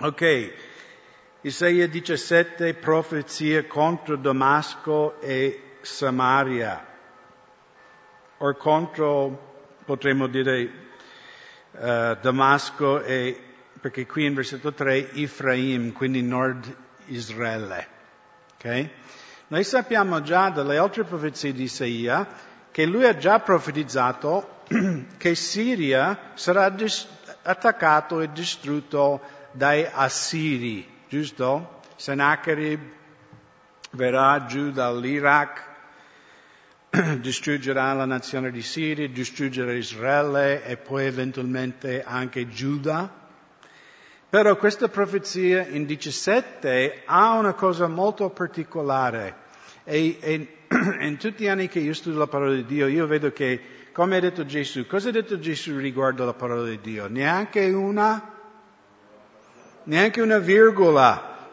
Ok, Isaia 17, profezie contro Damasco e Samaria, o contro, potremmo dire, Damasco e, perché qui in versetto 3, Ephraim, quindi Nord Israele. Ok? Noi sappiamo già dalle altre profezie di Isaia che lui ha già profetizzato che Siria sarà attaccato e distrutto dai assiri, giusto? Sennacherib verrà giù dall'Iraq, distruggerà la nazione di Siria, distruggerà Israele e poi eventualmente anche Giuda. Però questa profezia in 17 ha una cosa molto particolare e in tutti gli anni che io studio la parola di Dio io vedo che, come ha detto Gesù, cosa ha detto Gesù riguardo alla parola di Dio? Neanche una virgola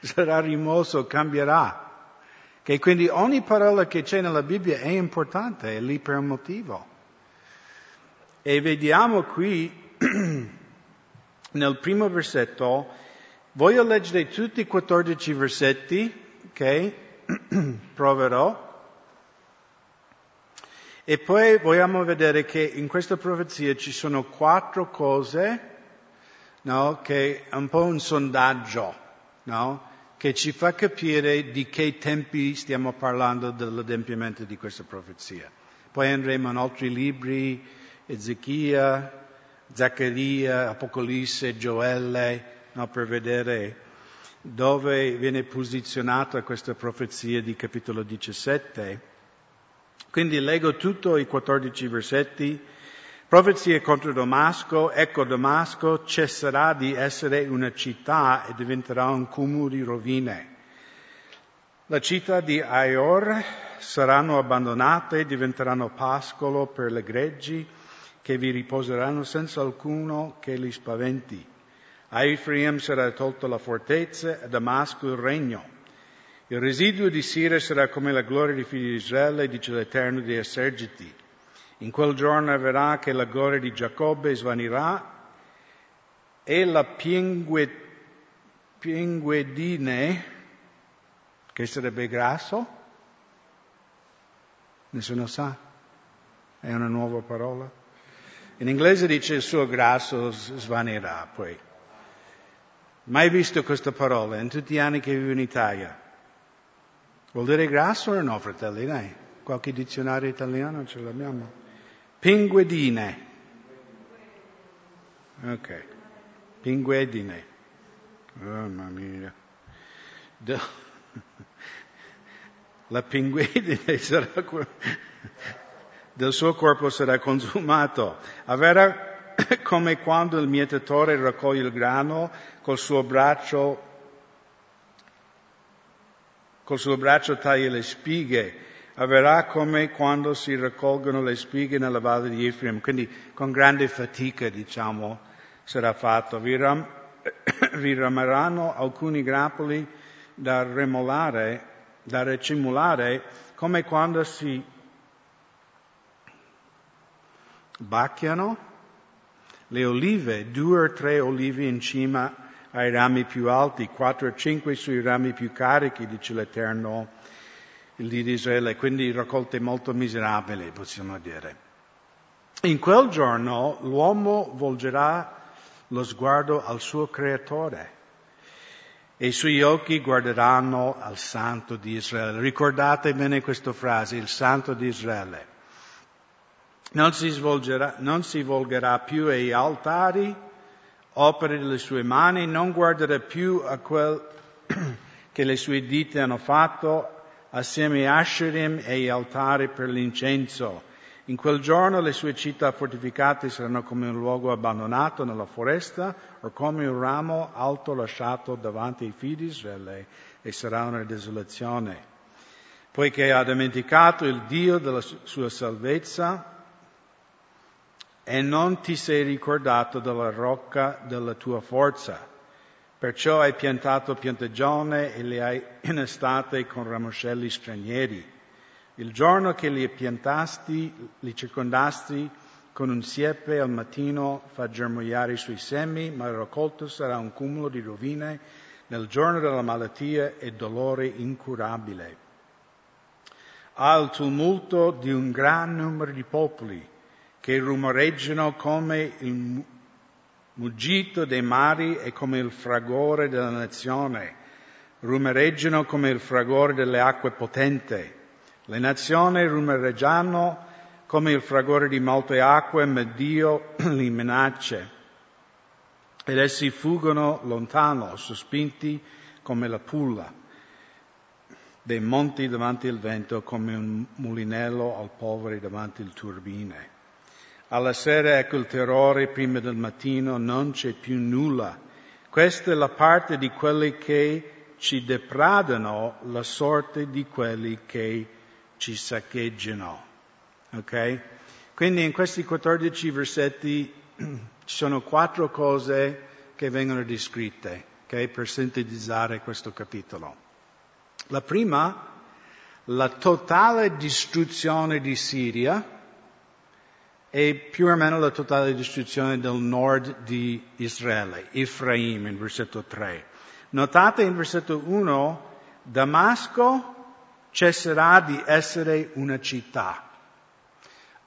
sarà rimosso, cambierà. Che quindi ogni parola che c'è nella Bibbia è importante, è lì per un motivo. E vediamo qui nel primo versetto, voglio leggere tutti i 14 versetti, ok? Proverò. E poi vogliamo vedere che in questa profezia ci sono 4 cose, no? Che è un po' un sondaggio, no? Che ci fa capire di che tempi stiamo parlando dell'adempimento di questa profezia. Poi andremo in altri libri, Ezechiele, Zaccaria, Apocalisse, Gioele, no, per vedere dove viene posizionata questa profezia di capitolo 17. Quindi leggo tutto i 14 versetti. Profezie contro Damasco. Ecco, Damasco cesserà di essere una città e diventerà un cumulo di rovine. La città di Aior saranno abbandonate, diventeranno pascolo per le greggi, che vi riposeranno senza alcuno che li spaventi. A Ephraim sarà tolta la fortezza, a Damasco il regno. Il residuo di Siria sarà come la gloria dei figli di Israele, dice l'Eterno degli eserciti. In quel giorno avverrà che la gloria di Giacobbe svanirà e la pinguedine, che sarebbe grasso, nessuno sa, è una nuova parola. In inglese dice il suo grasso svanirà poi. Mai visto questa parola in tutti gli anni che vivo in Italia. Vuol dire grasso o no, fratelli? Dai. Qualche dizionario italiano ce l'abbiamo. Pinguedine. Ok. Pinguedine. Oh, mamma mia. La pinguedine sarà del suo corpo sarà consumato. Avverrà come quando il mietatore raccoglie il grano col suo braccio taglia le spighe. Avverrà come quando si raccolgono le spighe nella valle di Ephraim. Quindi con grande fatica, diciamo, sarà fatto. Vi rameranno alcuni grappoli da recimolare, come quando si bacchiano le olive, 2 o 3 olive in cima ai rami più alti, 4 o 5 sui rami più carichi, dice l'Eterno, il Dio di Israele, quindi raccolte molto miserabili, possiamo dire. In quel giorno l'uomo volgerà lo sguardo al suo Creatore e i suoi occhi guarderanno al Santo di Israele. Ricordate bene questa frase, il Santo di Israele. Non si volgerà più agli altari, opere delle sue mani, non guarderà più a quel che le sue dita hanno fatto, assieme a Asherim e agli altari per l'incenso. In quel giorno le sue città fortificate saranno come un luogo abbandonato nella foresta o come un ramo alto lasciato davanti ai figli di Israele e sarà una desolazione. Poiché ha dimenticato il Dio della sua salvezza, e non ti sei ricordato della rocca della tua forza. Perciò hai piantato piantagione e le hai innestate con ramoscelli stranieri. Il giorno che li circondasti Con un siepe al mattino fa germogliare i suoi semi, ma il raccolto sarà un cumulo di rovine nel giorno della malattia e dolore incurabile. Al tumulto di un gran numero di popoli che rumoreggiano come il muggito dei mari e come il fragore della nazione, rumoreggiano come il fragore delle acque potenti. Le nazioni rumoreggiano come il fragore di molte acque, ma Dio li minaccia. Ed essi fuggono lontano, sospinti come la pulla dei monti davanti al vento, come un mulinello al polvere davanti al turbine. Alla sera ecco il terrore, prima del mattino non c'è più nulla. Questa è la parte di quelli che ci depradano, la sorte di quelli che ci saccheggiano. Ok? Quindi in questi 14 versetti ci sono 4 cose che vengono descritte, ok? Per sintetizzare questo capitolo. La prima, la totale distruzione di Siria e più o meno la totale distruzione del nord di Israele, Ephraim in versetto 3. Notate in versetto 1, Damasco cesserà di essere una città.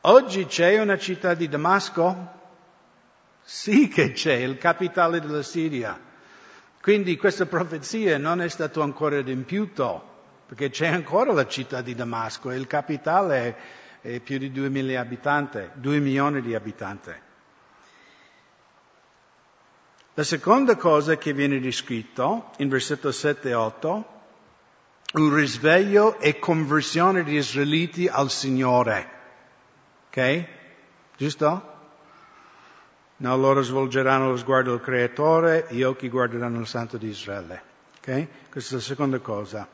Oggi c'è una città di Damasco? Sì che c'è, il capitale della Siria. Quindi questa profezia non è stata ancora adempiuta, perché c'è ancora la città di Damasco e il capitale è più di 2 milioni di abitanti. La seconda cosa che viene descritta in versetto 7 e 8, un risveglio e conversione di israeliti al Signore. Ok? Giusto? No, loro svolgeranno lo sguardo del Creatore, gli occhi guarderanno il Santo di Israele. Ok? Questa è la seconda cosa.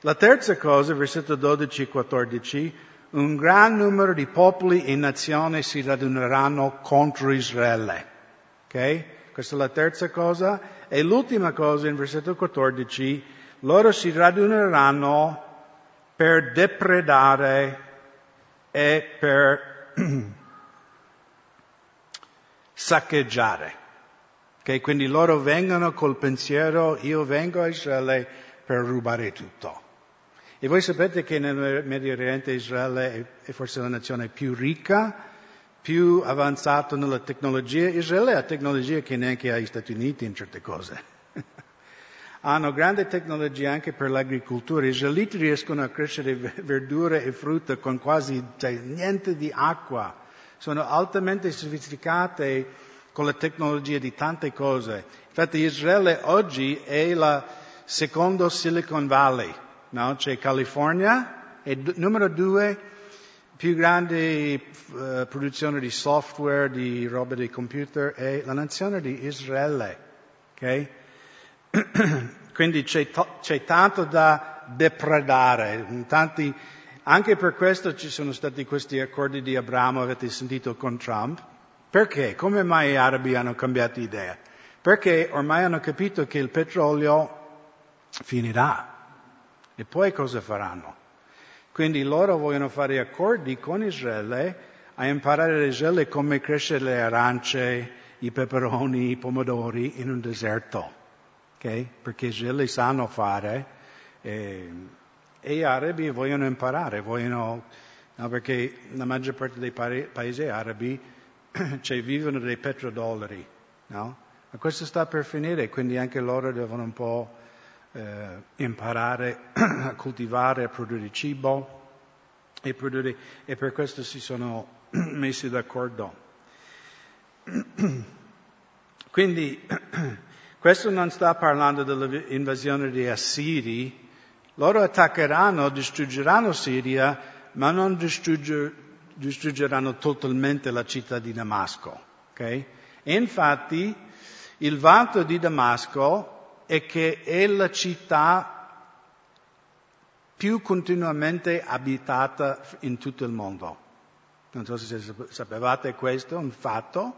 La terza cosa, versetto 12 e 14, un gran numero di popoli e nazioni si raduneranno contro Israele. Ok? Questa è la terza cosa. E l'ultima cosa, in versetto 14, loro si raduneranno per depredare e per saccheggiare. Okay? Quindi loro vengono col pensiero, io vengo a Israele per rubare tutto. E voi sapete che nel Medio Oriente Israele è forse la nazione più ricca, più avanzata nella tecnologia. Israele ha tecnologia che neanche ha gli Stati Uniti in certe cose. Hanno grande tecnologia anche per l'agricoltura. I israeliti riescono a crescere verdure e frutta con quasi niente di acqua. Sono altamente sofisticate con la tecnologia di tante cose. Infatti Israele oggi è la seconda Silicon Valley, no? C'è California, è numero 2 più grande produzione di software, di roba di computer, è la nazione di Israele. Ok? Quindi c'è tanto da depredare, tanti, anche per questo ci sono stati questi accordi di Abramo, avete sentito, con Trump. Perché? Come mai gli arabi hanno cambiato idea? Perché ormai hanno capito che il petrolio finirà e poi cosa faranno? Quindi loro vogliono fare accordi con Israele a imparare da Israele come crescere le arance, i peperoni, i pomodori in un deserto. Okay? Perché Israele sanno fare e gli arabi vogliono imparare, no, perché la maggior parte dei paesi arabi cioè, vivono dei petrodollari, no? Ma questo sta per finire, quindi anche loro devono un po' imparare a coltivare, a produrre cibo e per questo si sono messi d'accordo. Quindi questo non sta parlando dell'invasione degli Assiri. Loro attaccheranno, distruggeranno Siria, ma non distruggeranno totalmente la città di Damasco. Okay? E infatti il vanto di Damasco è che è la città più continuamente abitata in tutto il mondo. Non so se sapevate questo, un fatto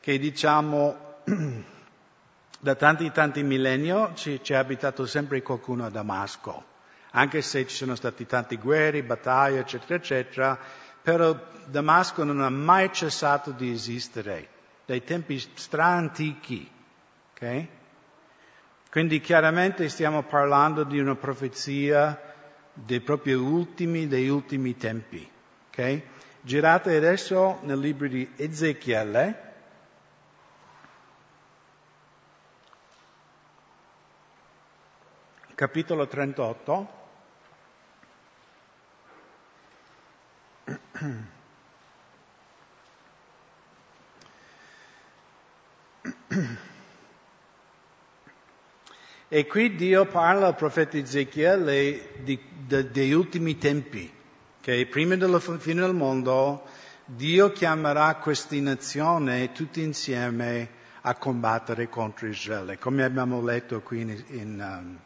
che diciamo da tanti millenni c'è abitato sempre qualcuno a Damasco, anche se ci sono stati tanti guerre, battaglie, eccetera, eccetera, però Damasco non ha mai cessato di esistere, dai tempi stra-antichi, ok? Quindi chiaramente stiamo parlando di una profezia dei propri ultimi, degli ultimi tempi, ok? Girate adesso nel libro di Ezechiele. Capitolo 38. E qui Dio parla al profeta Ezechiele degli ultimi tempi, che prima della fine del mondo Dio chiamerà queste nazioni tutte insieme a combattere contro Israele, come abbiamo letto qui in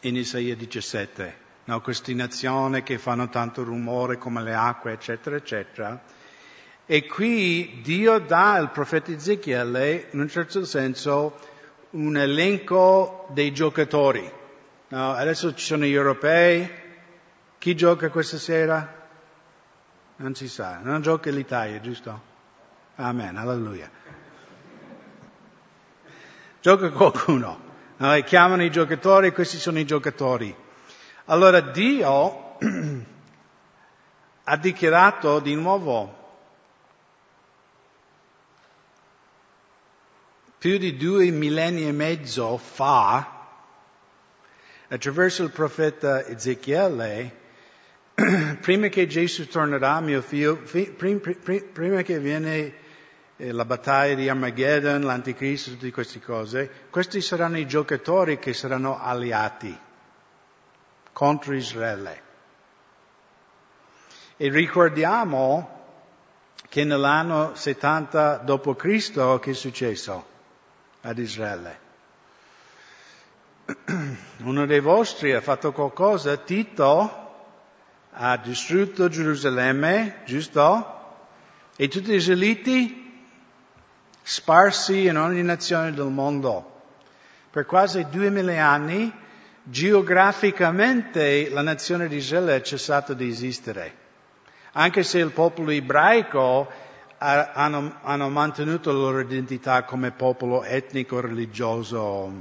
Isaia 17, no? Queste nazioni che fanno tanto rumore come le acque, eccetera, eccetera. E qui Dio dà al profeta Ezechiele, in un certo senso, un elenco dei giocatori. No, adesso ci sono gli europei. Chi gioca questa sera? Non si sa. Non gioca l'Italia, giusto? Amen, alleluia. Gioca qualcuno. No, e chiamano i giocatori, questi sono i giocatori. Allora Dio ha dichiarato di nuovo più di 2000 anni e mezzo fa, attraverso il profeta Ezechiele, prima che Gesù tornerà, mio figlio, prima che viene la battaglia di Armageddon, l'anticristo, tutte queste cose, questi saranno i giocatori che saranno alleati contro Israele. E ricordiamo che nell'anno 70 dopo Cristo che è successo ad Israele. Uno dei vostri ha fatto qualcosa, Tito ha distrutto Gerusalemme, giusto? E tutti gli israeliti sparsi in ogni nazione del mondo. Per quasi 2000 anni, geograficamente, la nazione di Israele ha cessato di esistere. Anche se il popolo ebraico hanno mantenuto la loro identità come popolo etnico, religioso,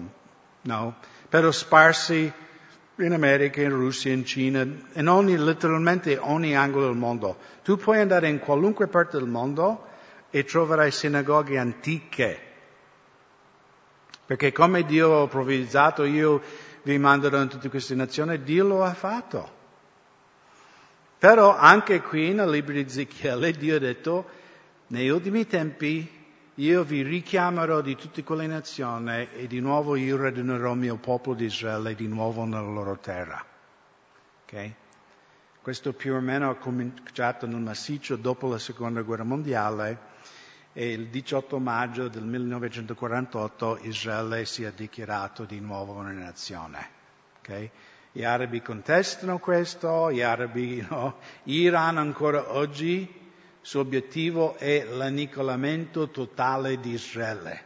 no? Però sparsi in America, in Russia, in Cina, in letteralmente ogni angolo del mondo. Tu puoi andare in qualunque parte del mondo e troverai sinagoghe antiche. Perché come Dio ha provvisato, io vi manderò in tutte queste nazioni, Dio lo ha fatto. Però anche qui nel libro di Ezechiele Dio ha detto: nei ultimi tempi io vi richiamerò di tutte quelle nazioni e di nuovo io radunerò il mio popolo di Israele di nuovo nella loro terra. Okay? Questo più o meno è cominciato nel massiccio dopo la Seconda Guerra Mondiale e il 18 maggio del 1948 Israele si è dichiarato di nuovo una nazione. Okay? Gli arabi contestano questo, gli arabi, no? Iran ancora oggi. Il suo obiettivo è l'annicolamento totale di Israele.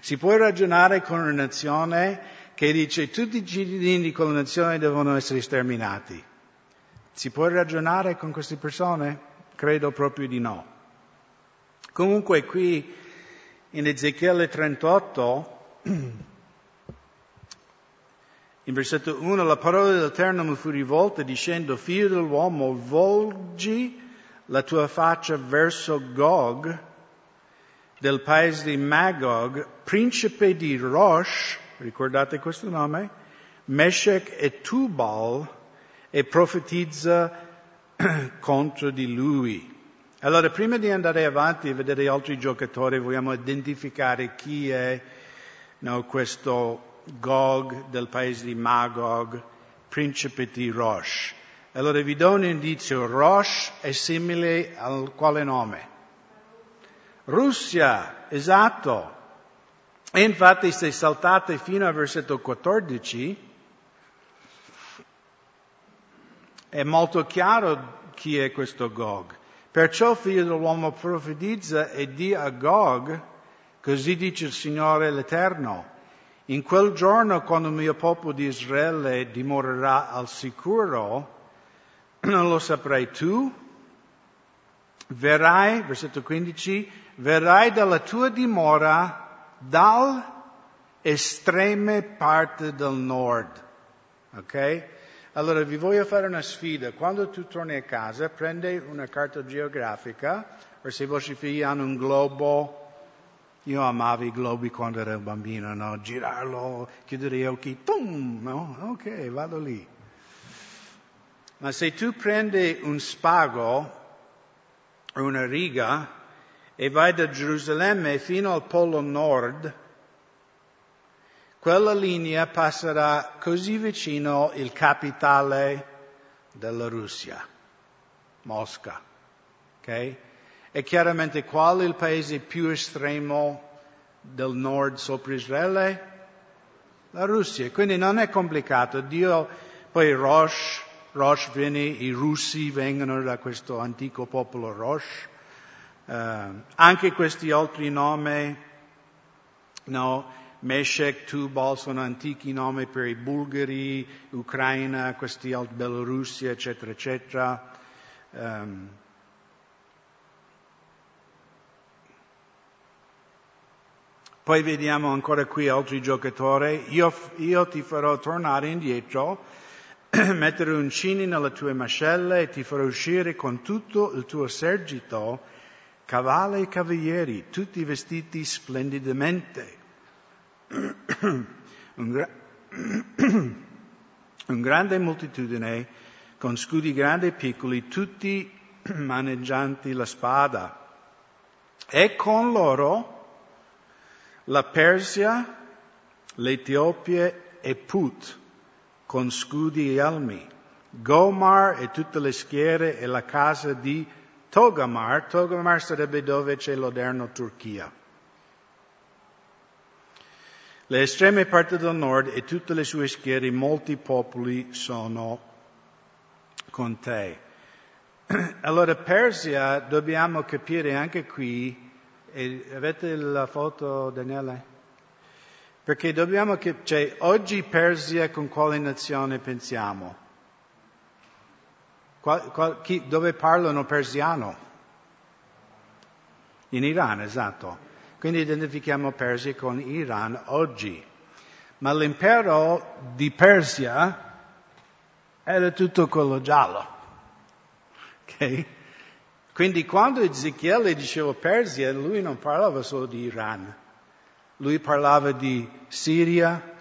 Si può ragionare con una nazione che dice tutti i cittadini di quella nazione devono essere sterminati. Si può ragionare con queste persone? Credo proprio di no. Comunque qui in Ezechiele 38, in versetto 1, la parola dell'Eterno mi fu rivolta dicendo: figlio dell'uomo, volgi la tua faccia verso Gog, del paese di Magog, principe di Rosh, ricordate questo nome, Meshech e Tubal, e profetizza contro di lui. Allora, prima di andare avanti e vedere altri giocatori, vogliamo identificare chi è, no, questo Gog del paese di Magog, principe di Rosh. Allora vi do un indizio, Rosh è simile al quale nome? Russia, esatto. E infatti se saltate fino al versetto 14, è molto chiaro chi è questo Gog. Perciò figlio dell'uomo profetizza e di a Gog, così dice il Signore l'Eterno, In quel giorno, quando il mio popolo di Israele dimorerà al sicuro, non lo saprai tu, verrai, versetto 15, verrai dalla tua dimora dall'estrema parte del nord. Ok? Allora vi voglio fare una sfida. Quando tu torni a casa, prendi una carta geografica, o se i vostri figli hanno un globo. Io amavo i globi quando ero bambino, no? Girarlo, chiudere gli occhi, pum, no? Ok, vado lì. Ma se tu prendi un spago, una riga, e vai da Gerusalemme fino al polo nord, quella linea passerà così vicino il capitale della Russia, Mosca, ok? E chiaramente qual è il paese più estremo del nord sopra Israele? La Russia. Quindi non è complicato. Dio, poi Rosh viene, i russi vengono da questo antico popolo Rosh. Anche questi altri nomi, no? Meshech, Tubal sono antichi nomi per i bulgari, Ucraina, questi altri, Belorussia, eccetera, eccetera. Poi vediamo ancora qui altri giocatori. Io ti farò tornare indietro, mettere uncini nelle tue mascelle e ti farò uscire con tutto il tuo esercito, cavalli e cavalieri, tutti vestiti splendidamente. Un grande moltitudine, con scudi grandi e piccoli, tutti maneggianti la spada. E con loro la Persia, l'Etiopia e Put, con scudi e elmi, Gomar e tutte le schiere e la casa di Togomar. Togomar sarebbe dove c'è l'odierno Turchia. Le estreme parti del nord e tutte le sue schiere, molti popoli sono con te. Allora, Persia, dobbiamo capire anche qui. E avete la foto, Daniele? Perché dobbiamo che, cioè, oggi Persia con quale nazione pensiamo? Dove parlano persiano? In Iran, esatto. Quindi identifichiamo Persia con Iran oggi. Ma l'impero di Persia era tutto quello giallo. Ok? Quindi quando Ezechiele diceva Persia, lui non parlava solo di Iran. Lui parlava di Siria,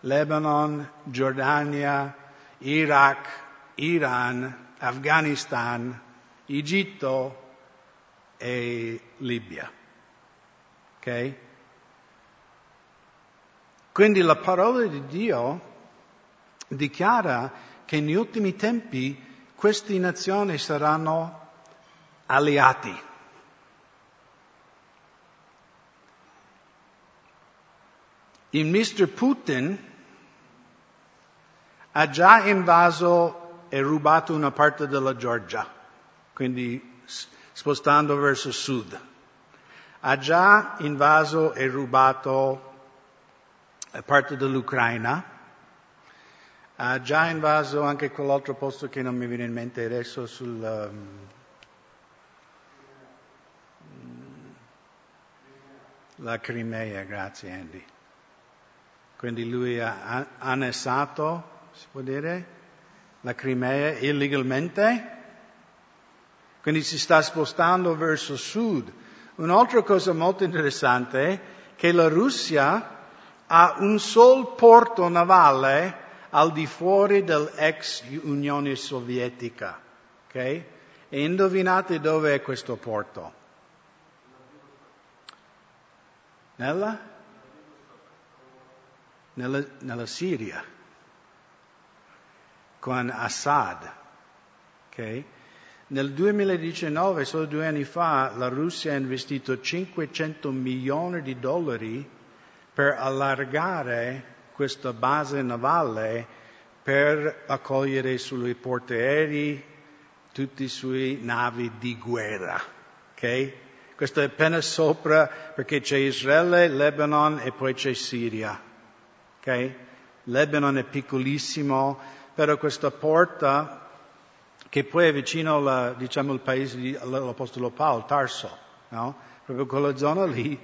Lebanon, Giordania, Iraq, Iran, Afghanistan, Egitto e Libia. Ok? Quindi la parola di Dio dichiara che negli ultimi tempi queste nazioni saranno alleati. Il Mr. Putin ha già invaso e rubato una parte della Georgia, quindi spostando verso sud. Ha già invaso e rubato parte dell'Ucraina. Ha già invaso anche quell'altro posto che non mi viene in mente adesso sul... La Crimea, grazie Andy. Quindi lui ha annessato, si può dire, la Crimea illegalmente. Quindi si sta spostando verso sud. Un'altra cosa molto interessante è che la Russia ha un solo porto navale al di fuori dell'ex Unione Sovietica. Ok? E indovinate dove è questo porto? Nella Siria, con Assad. Okay? Nel 2019, solo 2 anni fa, la Russia ha investito $500 milioni per allargare questa base navale per accogliere sui portaerei tutte le sue navi di guerra. Ok? Questo è appena sopra, perché c'è Israele, Lebanon e poi c'è Siria. ok? Lebanon è piccolissimo, però questa porta che poi è vicino al, diciamo, il paese dell'Apostolo Paolo, Tarso, no? Proprio quella zona lì.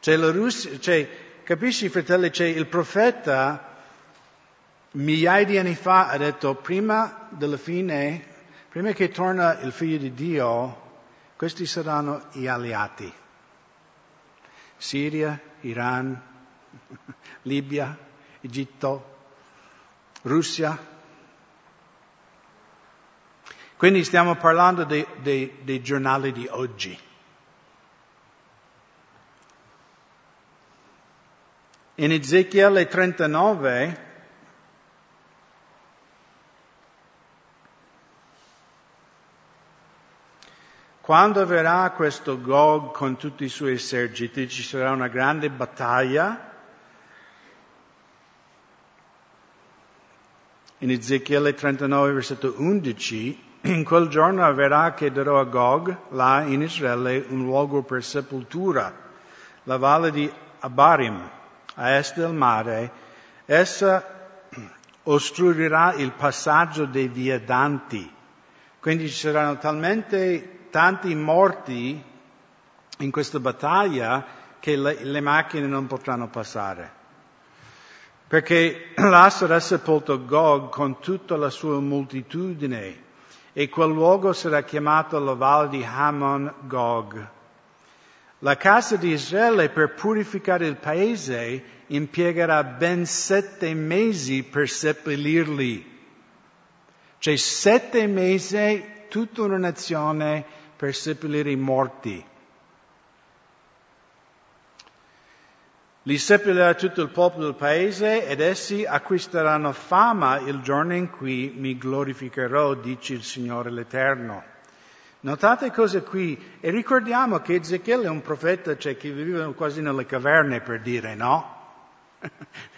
C'è la Russia, c'è, capisci fratelli, c'è il profeta migliaia di anni fa ha detto prima della fine, prima che torna il figlio di Dio, questi saranno gli alleati. Siria, Iran, Libia, Egitto, Russia. Quindi stiamo parlando dei giornali di oggi. In Ezechiele 39 quando verrà questo Gog con tutti i suoi eserciti, ci sarà una grande battaglia. In Ezechiele 39, versetto 11, in quel giorno avverrà che darò a Gog, là in Israele, un luogo per sepoltura, la valle di Abarim, a est del mare. Essa ostruirà il passaggio dei viandanti. Quindi ci saranno talmente tanti morti in questa battaglia che le macchine non potranno passare, perché là sarà sepolto Gog con tutta la sua moltitudine e quel luogo sarà chiamato la valle di Hamon-Gog. La casa di Israele, per purificare il paese, impiegherà ben 7 mesi per seppellirli. Cioè 7 mesi tutta una nazione per seppellire i morti. Li seppellirà tutto il popolo del paese ed essi acquisteranno fama il giorno in cui mi glorificherò, dice il Signore l'Eterno. Notate cose qui, e ricordiamo che Ezechiele è un profeta, cioè che viveva quasi nelle caverne, per dire, no?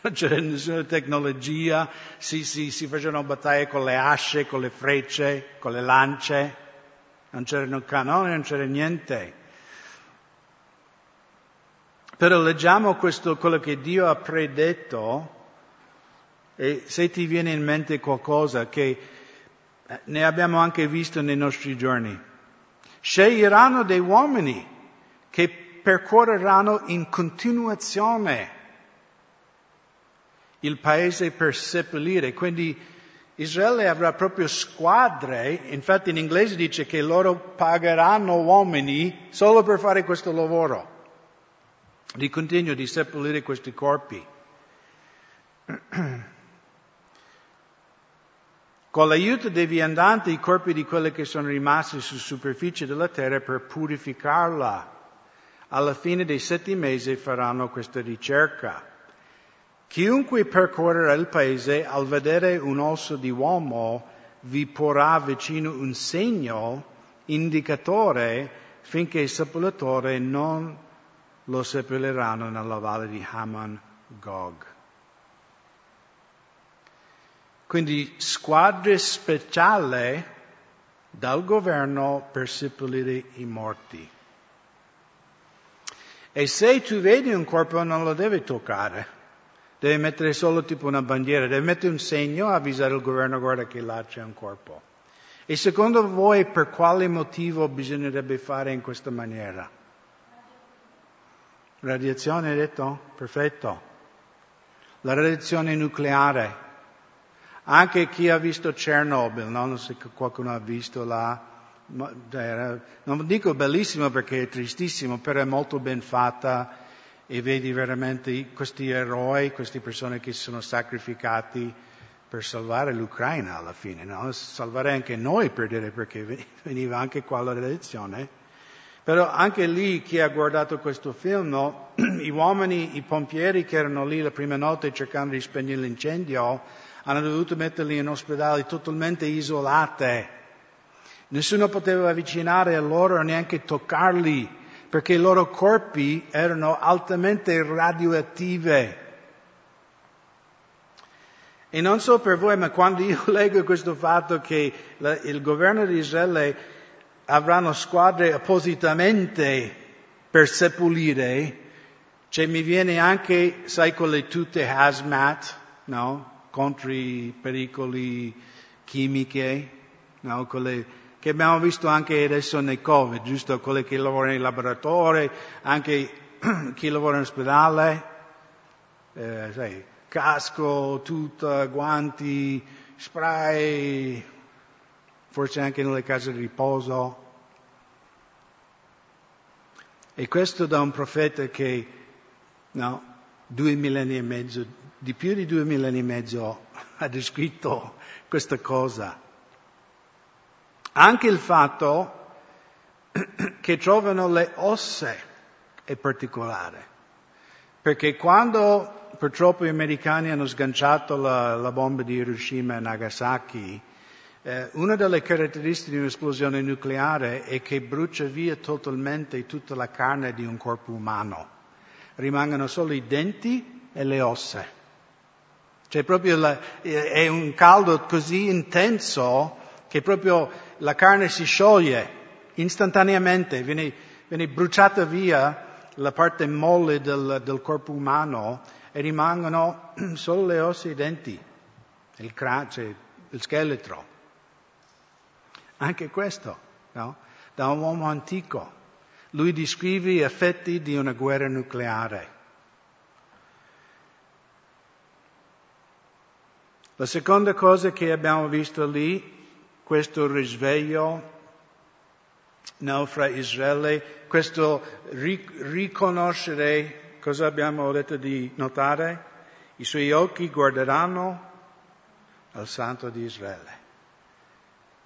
Non c'era nessuna tecnologia, si facevano battaglie con le asce, con le frecce, con le lance, non c'erano cannoni, non c'era niente. Però leggiamo questo, quello che Dio ha predetto, e se ti viene in mente qualcosa che ne abbiamo anche visto nei nostri giorni. Sceglieranno dei uomini che percorreranno in continuazione il paese per seppellire. Quindi Israele avrà proprio squadre, infatti in inglese dice che loro pagheranno uomini solo per fare questo lavoro di continuo, di seppellire questi corpi. Con l'aiuto dei viandanti, i corpi di quelli che sono rimasti sulla superficie della terra per purificarla. Alla fine dei 7 mesi faranno questa ricerca. Chiunque percorrerà il paese, al vedere un osso di uomo, vi porrà vicino un segno indicatore, finché il seppellatore non lo seppelleranno nella valle di Hamon-Gog. Quindi squadre speciali dal governo per seppellire i morti. E se tu vedi un corpo non lo devi toccare. Deve mettere solo tipo una bandiera, deve mettere un segno, avvisare il governo, guarda che là c'è un corpo. E secondo voi per quale motivo bisognerebbe fare in questa maniera? Radiazione, hai detto? Perfetto. La radiazione nucleare. Anche chi ha visto Chernobyl, no? Non so se qualcuno ha visto là. Non dico bellissimo perché è tristissimo, però è molto ben fatta. E vedi veramente questi eroi, queste persone che si sono sacrificati per salvare l'Ucraina alla fine, no? Salvare anche noi, per dire, perché veniva anche qua la radiazione. Però anche lì chi ha guardato questo film, no? I uomini, i pompieri che erano lì la prima notte cercando di spegnere l'incendio, hanno dovuto metterli in ospedale totalmente isolate. Nessuno poteva avvicinare a loro, neanche toccarli, perché i loro corpi erano altamente radioattive. E non so per voi, ma quando io leggo questo fatto che il governo di Israele avranno squadre appositamente per seppellire, Cioè mi viene anche, sai, con le tute hazmat, no? Contro i pericoli chimiche, no? Quelle che abbiamo visto anche adesso nel Covid, giusto? Quelle che lavorano in laboratorio, anche chi lavora in ospedale, sai, casco, tuta, guanti, spray, forse anche nelle case di riposo. E questo da un profeta che, no, 2000 anni e mezzo, di più di 2000 anni e mezzo ha descritto questa cosa. Anche il fatto che trovano le ossa è particolare, perché quando purtroppo gli americani hanno sganciato la bomba di Hiroshima e Nagasaki, una delle caratteristiche di un'esplosione nucleare è che brucia via totalmente tutta la carne di un corpo umano. Rimangono solo i denti e le ossa. Cioè proprio è un caldo così intenso che proprio la carne si scioglie istantaneamente, viene bruciata via la parte molle del corpo umano e rimangono solo le ossa e i denti, il cranio, cioè il scheletro. Anche questo, no? Da un uomo antico. Lui descrive gli effetti di una guerra nucleare. La seconda cosa che abbiamo visto lì, questo risveglio, no, fra Israele, questo riconoscere, cosa abbiamo detto di notare? I suoi occhi guarderanno al Santo di Israele.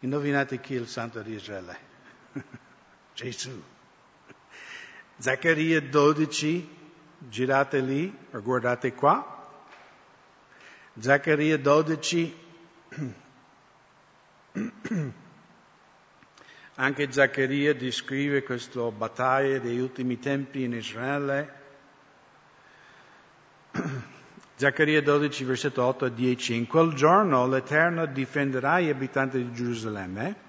Indovinate chi è il Santo di Israele? Gesù. Zaccaria 12, girate lì o guardate qua. Zaccaria 12, anche Zaccaria descrive questa battaglia degli ultimi tempi in Israele. Zaccaria 12, versetto 8 a 10. In quel giorno l'Eterno difenderà gli abitanti di Gerusalemme.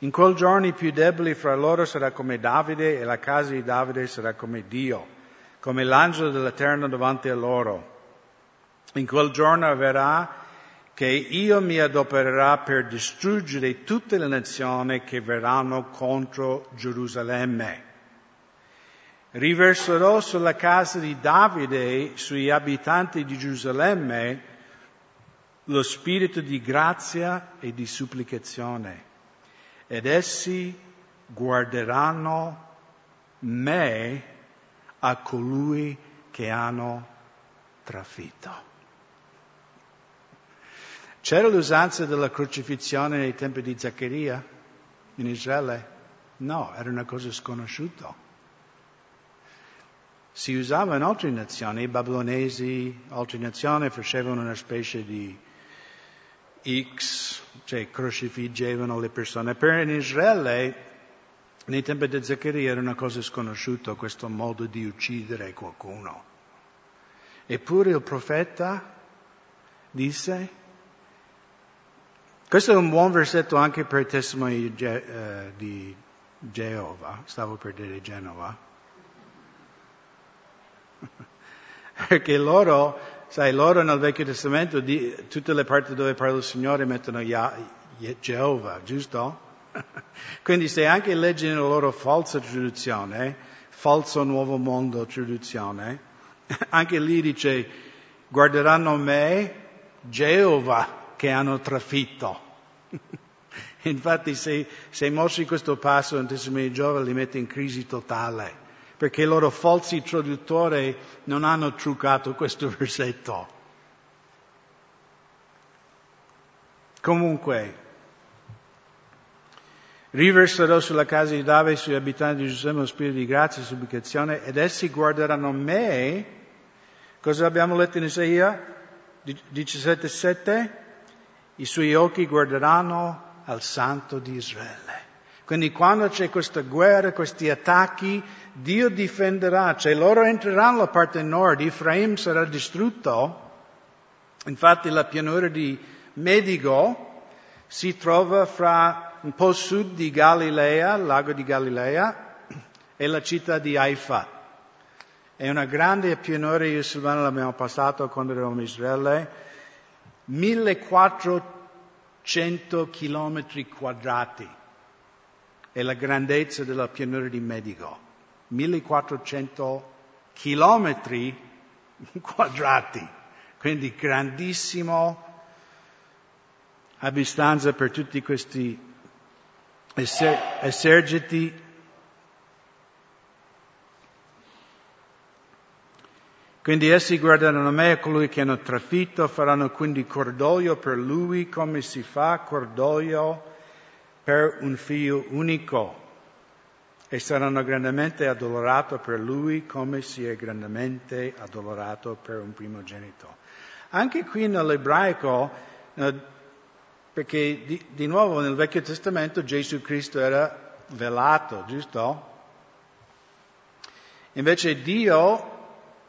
In quel giorno i più deboli fra loro sarà come Davide e la casa di Davide sarà come Dio, come l'angelo dell'Eterno davanti a loro. In quel giorno avverrà che io mi adopererò per distruggere tutte le nazioni che verranno contro Gerusalemme. Riverserò sulla casa di Davide, sugli abitanti di Gerusalemme, lo spirito di grazia e di supplicazione, ed essi guarderanno me, a colui che hanno trafitto. C'era l'usanza della crocifissione nei tempi di Zaccaria in Israele? No, era una cosa sconosciuta. Si usava in altre nazioni, i babilonesi, altre nazioni facevano una specie di X, cioè crocifiggevano le persone. Però in Israele, nei tempi di Zaccaria, era una cosa sconosciuta questo modo di uccidere qualcuno. Eppure il profeta disse, questo è un buon versetto anche per testimoni di Geova, stavo per dire Genova, perché loro, sai, loro nel Vecchio Testamento di tutte le parti dove parla il Signore mettono Geova, giusto? Quindi se anche leggi nella loro falsa traduzione, falso nuovo mondo traduzione, anche lì dice guarderanno me, Geova, che hanno trafitto. Infatti se mostri questo passo in testimoni di Geova li metti in crisi totale, perché i loro falsi traduttori non hanno truccato questo versetto. Comunque, riverserò sulla casa di Davide e sugli abitanti di Gerusalemme lo spirito di grazia e supplicazione, ed essi guarderanno me. Cosa abbiamo letto in Isaia 17,7? I suoi occhi guarderanno al Santo di Israele. Quindi quando c'è questa guerra, questi attacchi, Dio difenderà, cioè loro entreranno la parte nord, Ephraim sarà distrutto. Infatti la pianura di Medigo si trova fra un po' sud di Galilea, il lago di Galilea, e la città di Haifa. È una grande pianura, io e Silvana l'abbiamo passato quando eravamo in Israele, 1400 chilometri quadrati, è la grandezza della pianura di Medico, 1400 chilometri quadrati, quindi grandissimo abbastanza per tutti questi eserciti. Quindi essi guarderanno me e colui che hanno trafitto, faranno quindi cordoglio per lui come si fa cordoglio per un figlio unico, e saranno grandemente addolorato per lui come si è grandemente addolorato per un primogenito. Anche qui nell'ebraico, perché di nuovo nel Vecchio Testamento Gesù Cristo era velato, giusto? Invece Dio,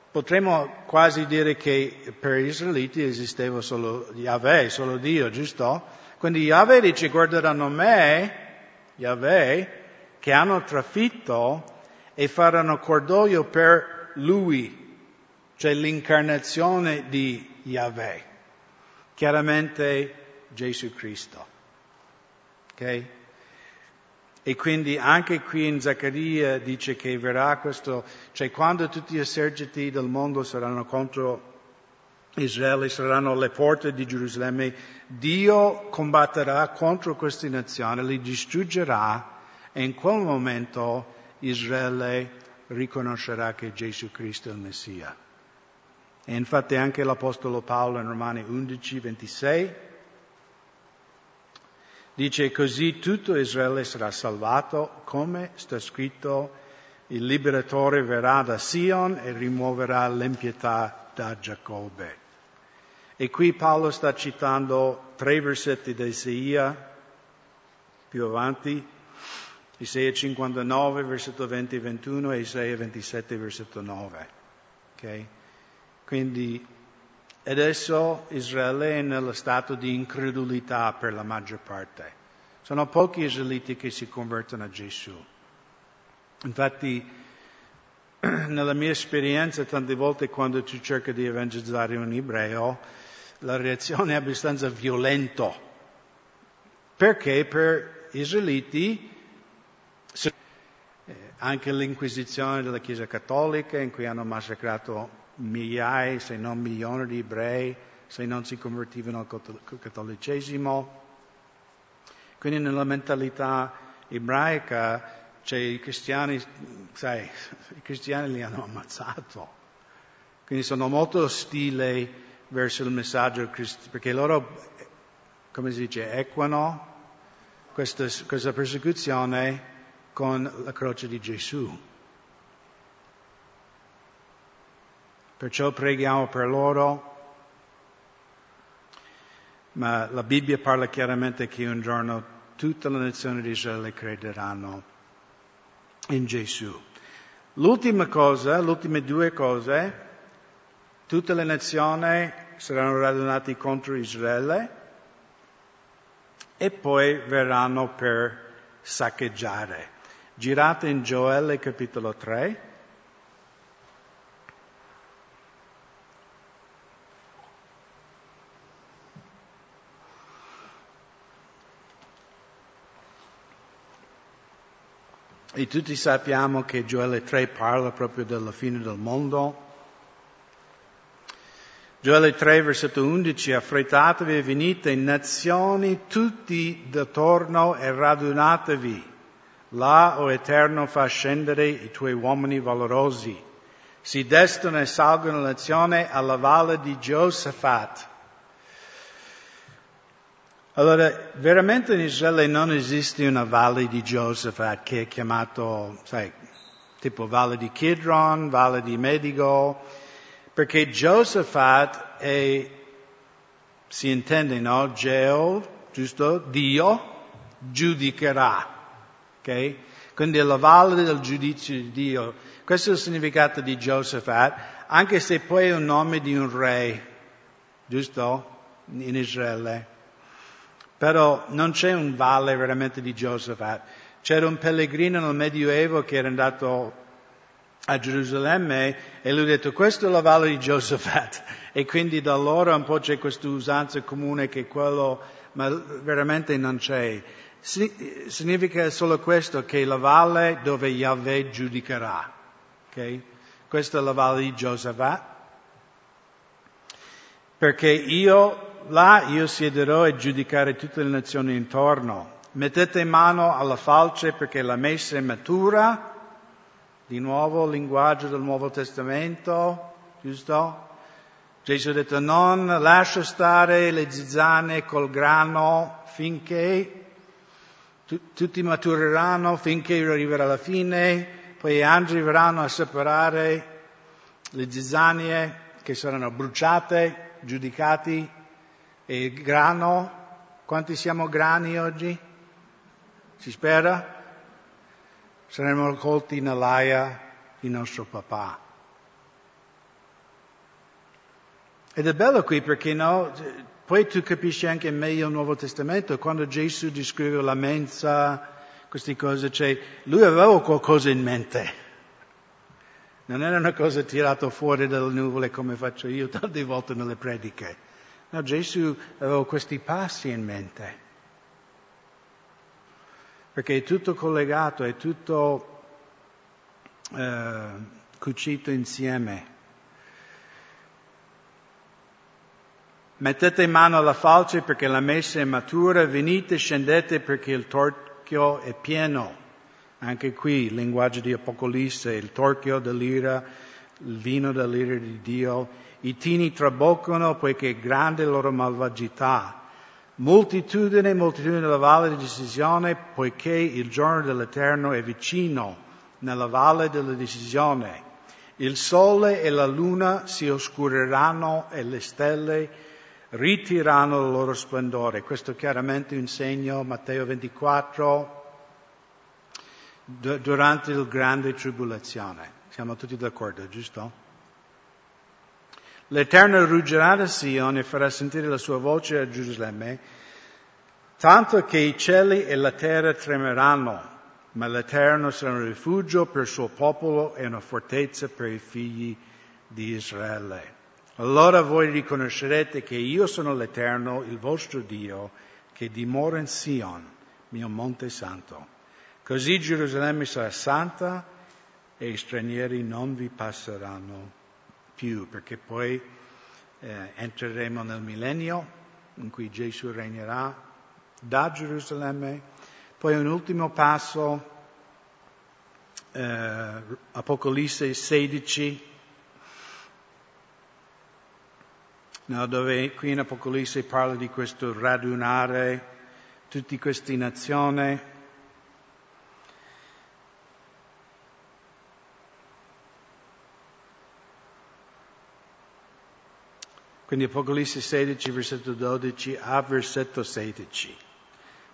potremmo quasi dire che per gli israeliti esisteva solo Yahweh, solo Dio, giusto? Quindi Yahweh dice, guarderanno me, Yahweh, che hanno trafitto, e faranno cordoglio per lui, cioè l'incarnazione di Yahweh. Chiaramente Gesù Cristo. Ok? E quindi anche qui in Zaccaria dice che verrà questo, cioè quando tutti gli eserciti del mondo saranno contro Israele, saranno alle porte di Gerusalemme, Dio combatterà contro queste nazioni, li distruggerà, e in quel momento Israele riconoscerà che Gesù Cristo è il Messia. E infatti anche l'Apostolo Paolo in Romani 11, 26 dice: così tutto Israele sarà salvato, come sta scritto, il liberatore verrà da Sion e rimuoverà l'impietà da Giacobbe. E qui Paolo sta citando 3 versetti di Isaia più avanti, Isaia 59, versetto 20 e 21, e Isaia 27, versetto 9. Ok? Quindi adesso Israele è nello stato di incredulità per la maggior parte. Sono pochi israeliti che si convertono a Gesù. Infatti, nella mia esperienza, tante volte quando tu cerchi di evangelizzare un ebreo, la reazione è abbastanza violenta. Perché per israeliti, anche l'Inquisizione della Chiesa Cattolica, in cui hanno massacrato migliaia, se non milioni di ebrei, se non si convertivano al cattolicesimo. Quindi nella mentalità ebraica, cioè, i cristiani, sai, i cristiani li hanno ammazzato. Quindi sono molto ostili verso il messaggio cristiano, perché loro, come si dice, equano questa persecuzione con la croce di Gesù. Perciò preghiamo per loro, ma la Bibbia parla chiaramente che un giorno tutta la nazione di Israele crederanno in Gesù. L'ultima cosa, le ultime 2 cose, tutte le nazioni saranno radunate contro Israele e poi verranno per saccheggiare. Girate in Gioele capitolo 3. E tutti sappiamo che Gioele 3 parla proprio della fine del mondo. Gioele 3, versetto 11, affrettatevi e venite nazioni tutti d'attorno e radunatevi. Là, o Eterno, fa scendere i tuoi uomini valorosi. Si destano e salgono l'azione alla valle di Giosafat. Allora, veramente in Israele non esiste una valle di Giosafat che è chiamato, sai, tipo valle di Kidron, valle di Medigo, perché Giosafat è, si intende, no? Giusto? Dio giudicherà. Okay? Quindi è la valle del giudizio di Dio. Questo è il significato di Giosafat, anche se poi è un nome di un re, giusto? In Israele. Però non c'è un valle veramente di Giosafat. C'era un pellegrino nel Medioevo che era andato a Gerusalemme e lui ha detto questo è la valle di Giosafat, e quindi da allora un po' c'è questa usanza comune che quello, ma veramente non c'è. Significa solo questo, che la valle dove Yahweh giudicherà, ok? Questa è la valle di Giosafat, perché io siederò e giudicare tutte le nazioni intorno. Mettete mano alla falce perché la messa è matura. Di nuovo il linguaggio del Nuovo Testamento, giusto? Gesù ha detto non lascia stare le zizzane col grano finché tutti matureranno, finché arriverà la fine, poi gli angeli verranno a separare le zizzanie che saranno bruciate, giudicati, e il grano. Quanti siamo grani oggi? Si spera? Saremo raccolti nell'aia di nostro papà. Ed è bello qui perché no, poi tu capisci anche meglio il Nuovo Testamento, quando Gesù descrive la mensa, queste cose, cioè lui aveva qualcosa in mente. Non era una cosa tirata fuori dalle nuvole come faccio io tante volte nelle prediche. No, Gesù aveva questi passi in mente. Perché è tutto collegato, è tutto cucito insieme. Mettete in mano alla falce perché la messa è matura, venite, scendete perché il torchio è pieno. Anche qui il linguaggio di Apocalisse, il torchio dell'ira, il vino dell'ira di Dio. I tini traboccano poiché è grande la loro malvagità. Moltitudine nella valle di decisione, poiché il giorno dell'Eterno è vicino nella valle della decisione. Il sole e la luna si oscureranno e le stelle ritirano il loro splendore. Questo chiaramente è un segno, Matteo 24, durante la grande tribolazione. Siamo tutti d'accordo, giusto? L'Eterno ruggerà da Sion e farà sentire la sua voce a Gerusalemme, tanto che i cieli e la terra tremeranno, ma l'Eterno sarà un rifugio per il suo popolo e una fortezza per i figli di Israele. Allora voi riconoscerete che io sono l'Eterno, il vostro Dio, che dimora in Sion, mio monte santo. Così Gerusalemme sarà santa e i stranieri non vi passeranno più, perché poi entreremo nel millennio in cui Gesù regnerà da Gerusalemme. Poi un ultimo passo, Apocalisse 16, dove qui in Apocalisse parla di questo radunare tutte queste nazioni. Quindi Apocalisse 16, versetto 12 a versetto 16.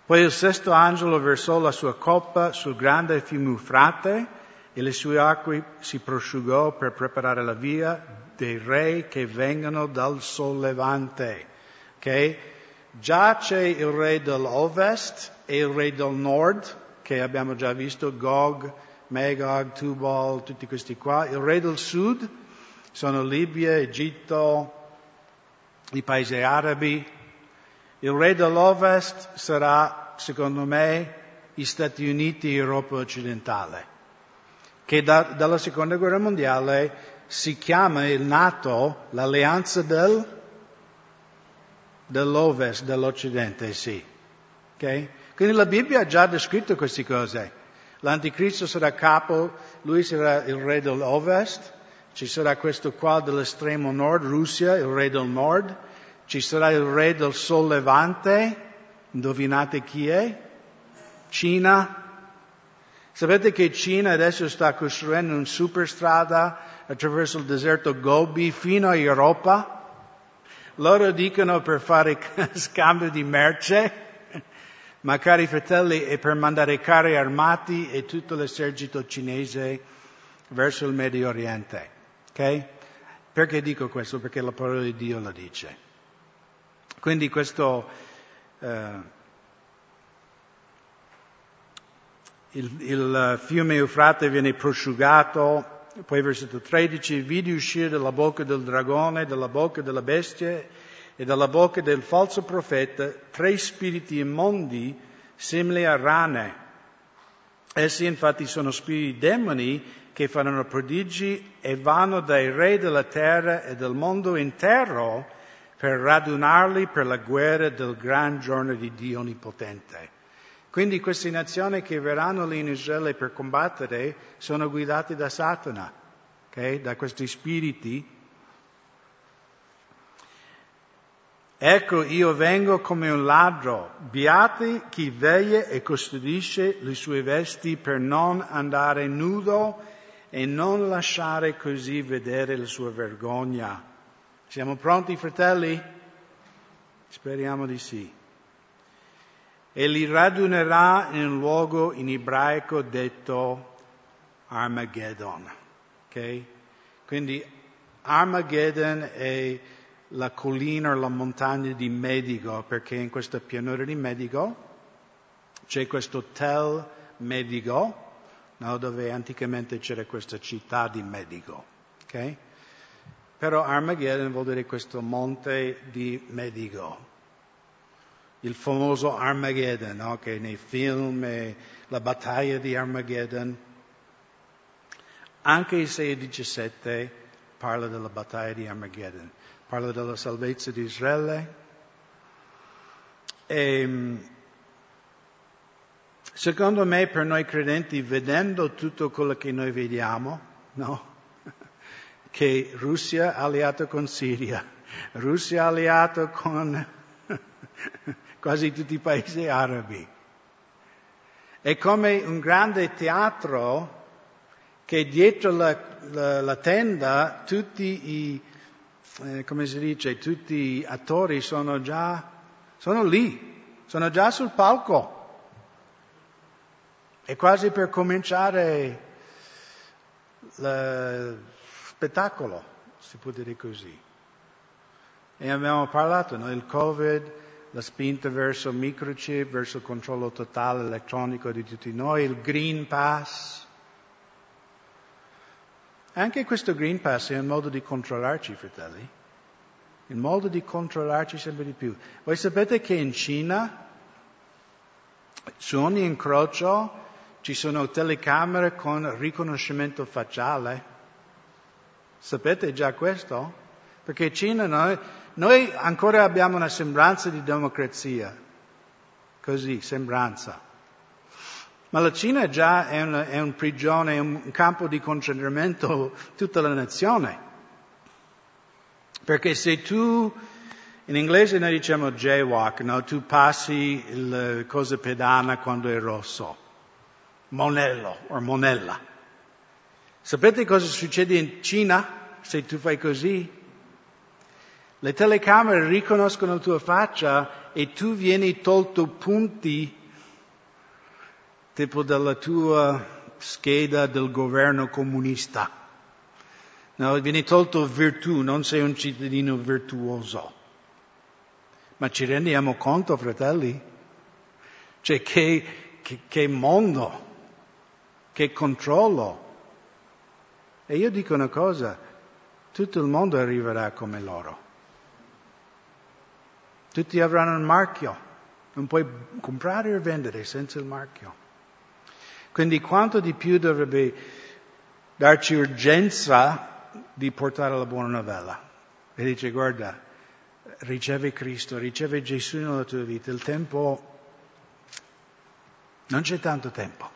Poi il sesto angelo versò la sua coppa sul grande fiume Eufrate e le sue acque si prosciugò per preparare la via dei re che vengono dal sol levante. Okay? Già c'è il re dell'ovest e il re del nord, che abbiamo già visto, Gog, Magog, Tubal, tutti questi qua. Il re del sud sono Libia, Egitto, i paesi arabi. Il re dell'Ovest sarà, secondo me, gli Stati Uniti e Europa occidentale, che dalla Seconda Guerra Mondiale si chiama il NATO, l'alleanza dell'Ovest, dell'Occidente, sì. Okay? Quindi la Bibbia ha già descritto queste cose. L'Anticristo sarà capo, lui sarà il re dell'Ovest. Ci sarà questo qua dell'estremo nord, Russia, il re del nord. Ci sarà il re del sol levante. Indovinate chi è? Cina. Sapete che Cina adesso sta costruendo una superstrada attraverso il deserto Gobi fino a Europa. Loro dicono per fare scambio di merce, ma cari fratelli, è per mandare carri armati e tutto l'esercito cinese verso il Medio Oriente. Okay? Perché dico questo? Perché la parola di Dio lo dice. Quindi questo il fiume Eufrate viene prosciugato Poi versetto 13, vidi uscire dalla bocca del dragone, dalla bocca della bestia e dalla bocca del falso profeta tre spiriti immondi simili a rane. Essi infatti sono spiriti demoni che fanno prodigi e vanno dai re della terra e del mondo intero per radunarli per la guerra del gran giorno di Dio Onnipotente. Quindi queste nazioni che verranno lì in Israele per combattere sono guidate da Satana, okay? Da questi spiriti. Ecco, io vengo come un ladro, beati chi veglia e custodisce le sue vesti per non andare nudo e non lasciare così vedere la sua vergogna. Siamo pronti, fratelli? Speriamo di sì. E li radunerà in un luogo in ebraico detto Armageddon. Ok? Quindi Armageddon è la collina o la montagna di Medigo, perché in questa pianura di Medigo c'è questo Tel Medigo, no? Dove anticamente c'era questa città di Medigo. Okay? Però Armageddon vuol dire questo monte di Medigo. Il famoso Armageddon, no? Che nei film è la battaglia di Armageddon. Anche Isaia 17 parla della battaglia di Armageddon. Parla della salvezza di Israele. E, secondo me, per noi credenti, vedendo tutto quello che noi vediamo, no? Che Russia è alleata con Siria, Russia è alleata con quasi tutti i paesi arabi. È come un grande teatro che dietro la tenda tutti i come si dice, tutti gli attori sono lì, sono già sul palco. È quasi per cominciare lo spettacolo, si può dire così. E abbiamo parlato, no? Il Covid, la spinta verso il microchip, verso il controllo totale elettronico di tutti noi, il Green Pass. Anche questo Green Pass è un modo di controllarci, fratelli. Il modo di controllarci sempre di più. Voi sapete che in Cina, su ogni incrocio, ci sono telecamere con riconoscimento facciale. Sapete già questo? Perché in Cina noi ancora abbiamo una sembranza di democrazia. Così, sembranza. Ma la Cina già è un prigione, è un campo di concentramento tutta la nazione. Perché se tu, in inglese noi diciamo jaywalk, no? Tu passi la cosa pedana quando è rosso. Monello o monella. Sapete cosa succede in Cina se tu fai così? Le telecamere riconoscono la tua faccia e tu vieni tolto punti tipo della tua scheda del governo comunista. No, viene tolto virtù, non sei un cittadino virtuoso. Ma ci rendiamo conto, fratelli? Cioè, che mondo, che controllo. E io dico una cosa, tutto il mondo arriverà come loro. Tutti avranno un marchio, non puoi comprare o vendere senza il marchio. Quindi quanto di più dovrebbe darci urgenza di portare la buona novella. E dice, guarda, riceve Cristo, riceve Gesù nella tua vita. Il tempo, non c'è tanto tempo.